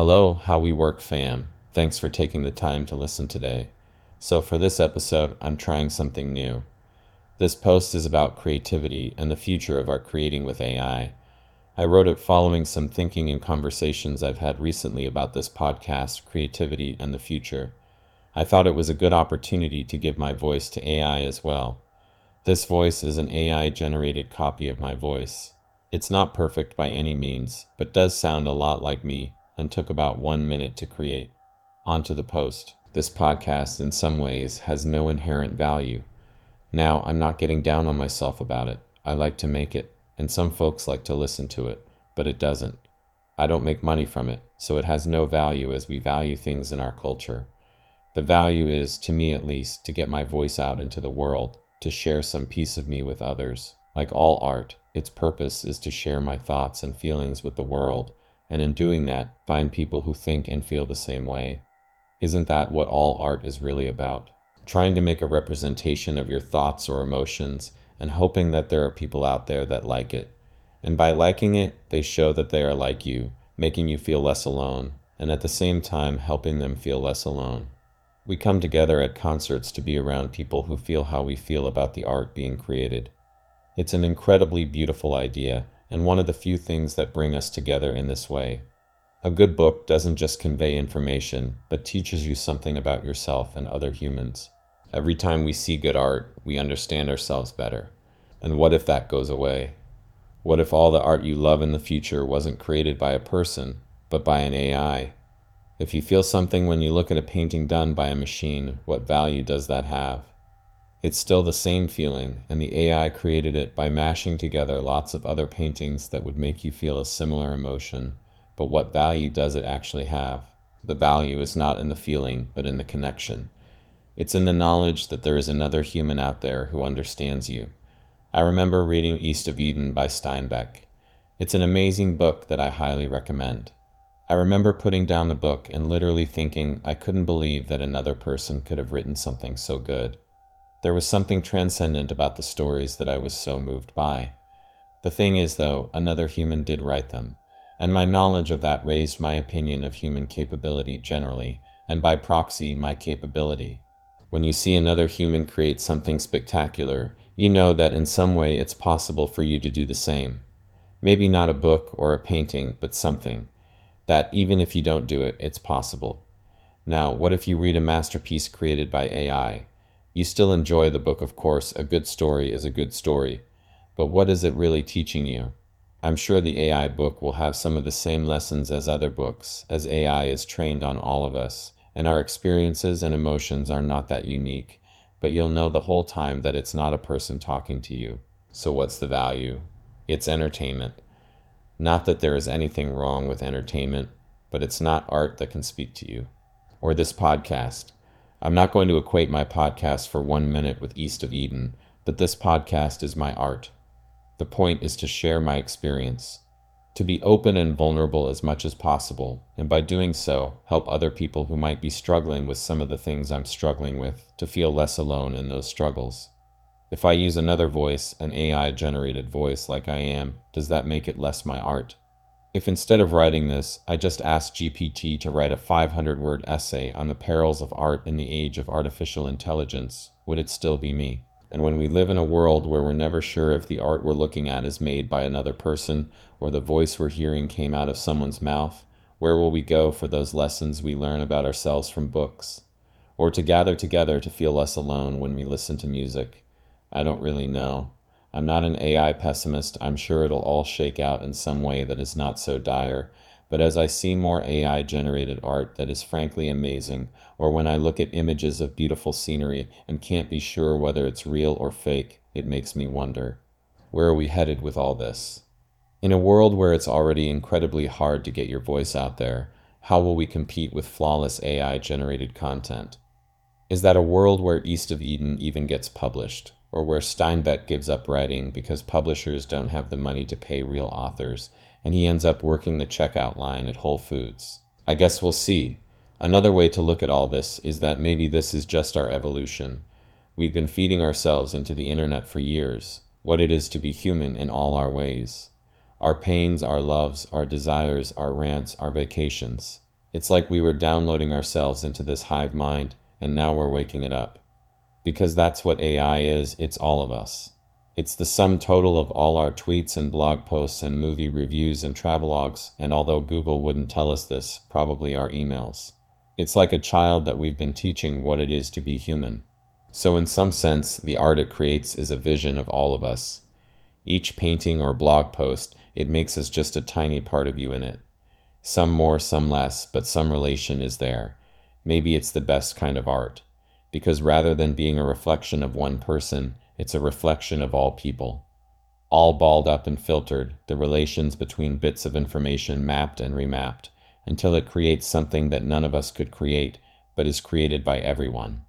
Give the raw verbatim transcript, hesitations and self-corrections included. Hello, How We Work fam. Thanks for taking the time to listen today. So for this episode, I'm trying something new. This post is about creativity and the future of our creating with A I. I wrote it following some thinking and conversations I've had recently about this podcast, creativity and the future. I thought it was a good opportunity to give my voice to A I as well. This voice is an A I-generated copy of my voice. It's not perfect by any means, but does sound a lot like me and took about one minute to create. Onto the post. This podcast, in some ways, has no inherent value. Now, I'm not getting down on myself about it. I like to make it, and some folks like to listen to it, but it doesn't. I don't make money from it, so it has no value as we value things in our culture. The value is, to me at least, to get my voice out into the world, to share some piece of me with others. Like all art, its purpose is to share my thoughts and feelings with the world, and in doing that, find people who think and feel the same way. Isn't that what all art is really about? Trying to make a representation of your thoughts or emotions and hoping that there are people out there that like it. And by liking it, they show that they are like you, making you feel less alone, and at the same time helping them feel less alone. We come together at concerts to be around people who feel how we feel about the art being created. It's an incredibly beautiful idea, and one of the few things that bring us together in this way. A good book doesn't just convey information, but teaches you something about yourself and other humans. Every time we see good art, we understand ourselves better. And what if that goes away? What if all the art you love in the future wasn't created by a person, but by an A I? If you feel something when you look at a painting done by a machine, what value does that have? It's still the same feeling, and the A I created it by mashing together lots of other paintings that would make you feel a similar emotion. But what value does it actually have? The value is not in the feeling, but in the connection. It's in the knowledge that there is another human out there who understands you. I remember reading East of Eden by Steinbeck. It's an amazing book that I highly recommend. I remember putting down the book and literally thinking I couldn't believe that another person could have written something so good. There was something transcendent about the stories that I was so moved by. The thing is, though, another human did write them, and my knowledge of that raised my opinion of human capability generally, and by proxy, my capability. When you see another human create something spectacular, you know that in some way it's possible for you to do the same. Maybe not a book or a painting, but something. That even if you don't do it, it's possible. Now, what if you read a masterpiece created by A I? You still enjoy the book, of course. A good story is a good story. But what is it really teaching you? I'm sure the A I book will have some of the same lessons as other books, as A I is trained on all of us. And our experiences and emotions are not that unique, but you'll know the whole time that it's not a person talking to you. So what's the value? It's entertainment. Not that there is anything wrong with entertainment, but it's not art that can speak to you. Or this podcast. I'm not going to equate my podcast for one minute with East of Eden, but this podcast is my art. The point is to share my experience. To be open and vulnerable as much as possible, and by doing so, help other people who might be struggling with some of the things I'm struggling with to feel less alone in those struggles. If I use another voice, an A I-generated voice like I am, does that make it less my art? If instead of writing this, I just asked G P T to write a five hundred word essay on the perils of art in the age of artificial intelligence, would it still be me? And when we live in a world where we're never sure if the art we're looking at is made by another person or the voice we're hearing came out of someone's mouth, where will we go for those lessons we learn about ourselves from books? Or to gather together to feel less alone when we listen to music? I don't really know. I'm not an A I pessimist. I'm sure it'll all shake out in some way that is not so dire. But as I see more A I-generated art that is frankly amazing, or when I look at images of beautiful scenery and can't be sure whether it's real or fake, it makes me wonder, where are we headed with all this? In a world where it's already incredibly hard to get your voice out there, how will we compete with flawless A I-generated content? Is that a world where East of Eden even gets published, or where Steinbeck gives up writing because publishers don't have the money to pay real authors, and he ends up working the checkout line at Whole Foods? I guess we'll see. Another way to look at all this is that maybe this is just our evolution. We've been feeding ourselves into the internet for years, what it is to be human in all our ways. Our pains, our loves, our desires, our rants, our vacations. It's like we were downloading ourselves into this hive mind, and now we're waking it up. Because that's what A I is, it's all of us. It's the sum total of all our tweets and blog posts and movie reviews and travelogues, and although Google wouldn't tell us this, probably our emails. It's like a child that we've been teaching what it is to be human. So in some sense, the art it creates is a vision of all of us. Each painting or blog post, it makes us just a tiny part of you in it. Some more, some less, but some relation is there. Maybe it's the best kind of art, because rather than being a reflection of one person, it's a reflection of all people. All balled up and filtered, the relations between bits of information mapped and remapped, until it creates something that none of us could create, but is created by everyone.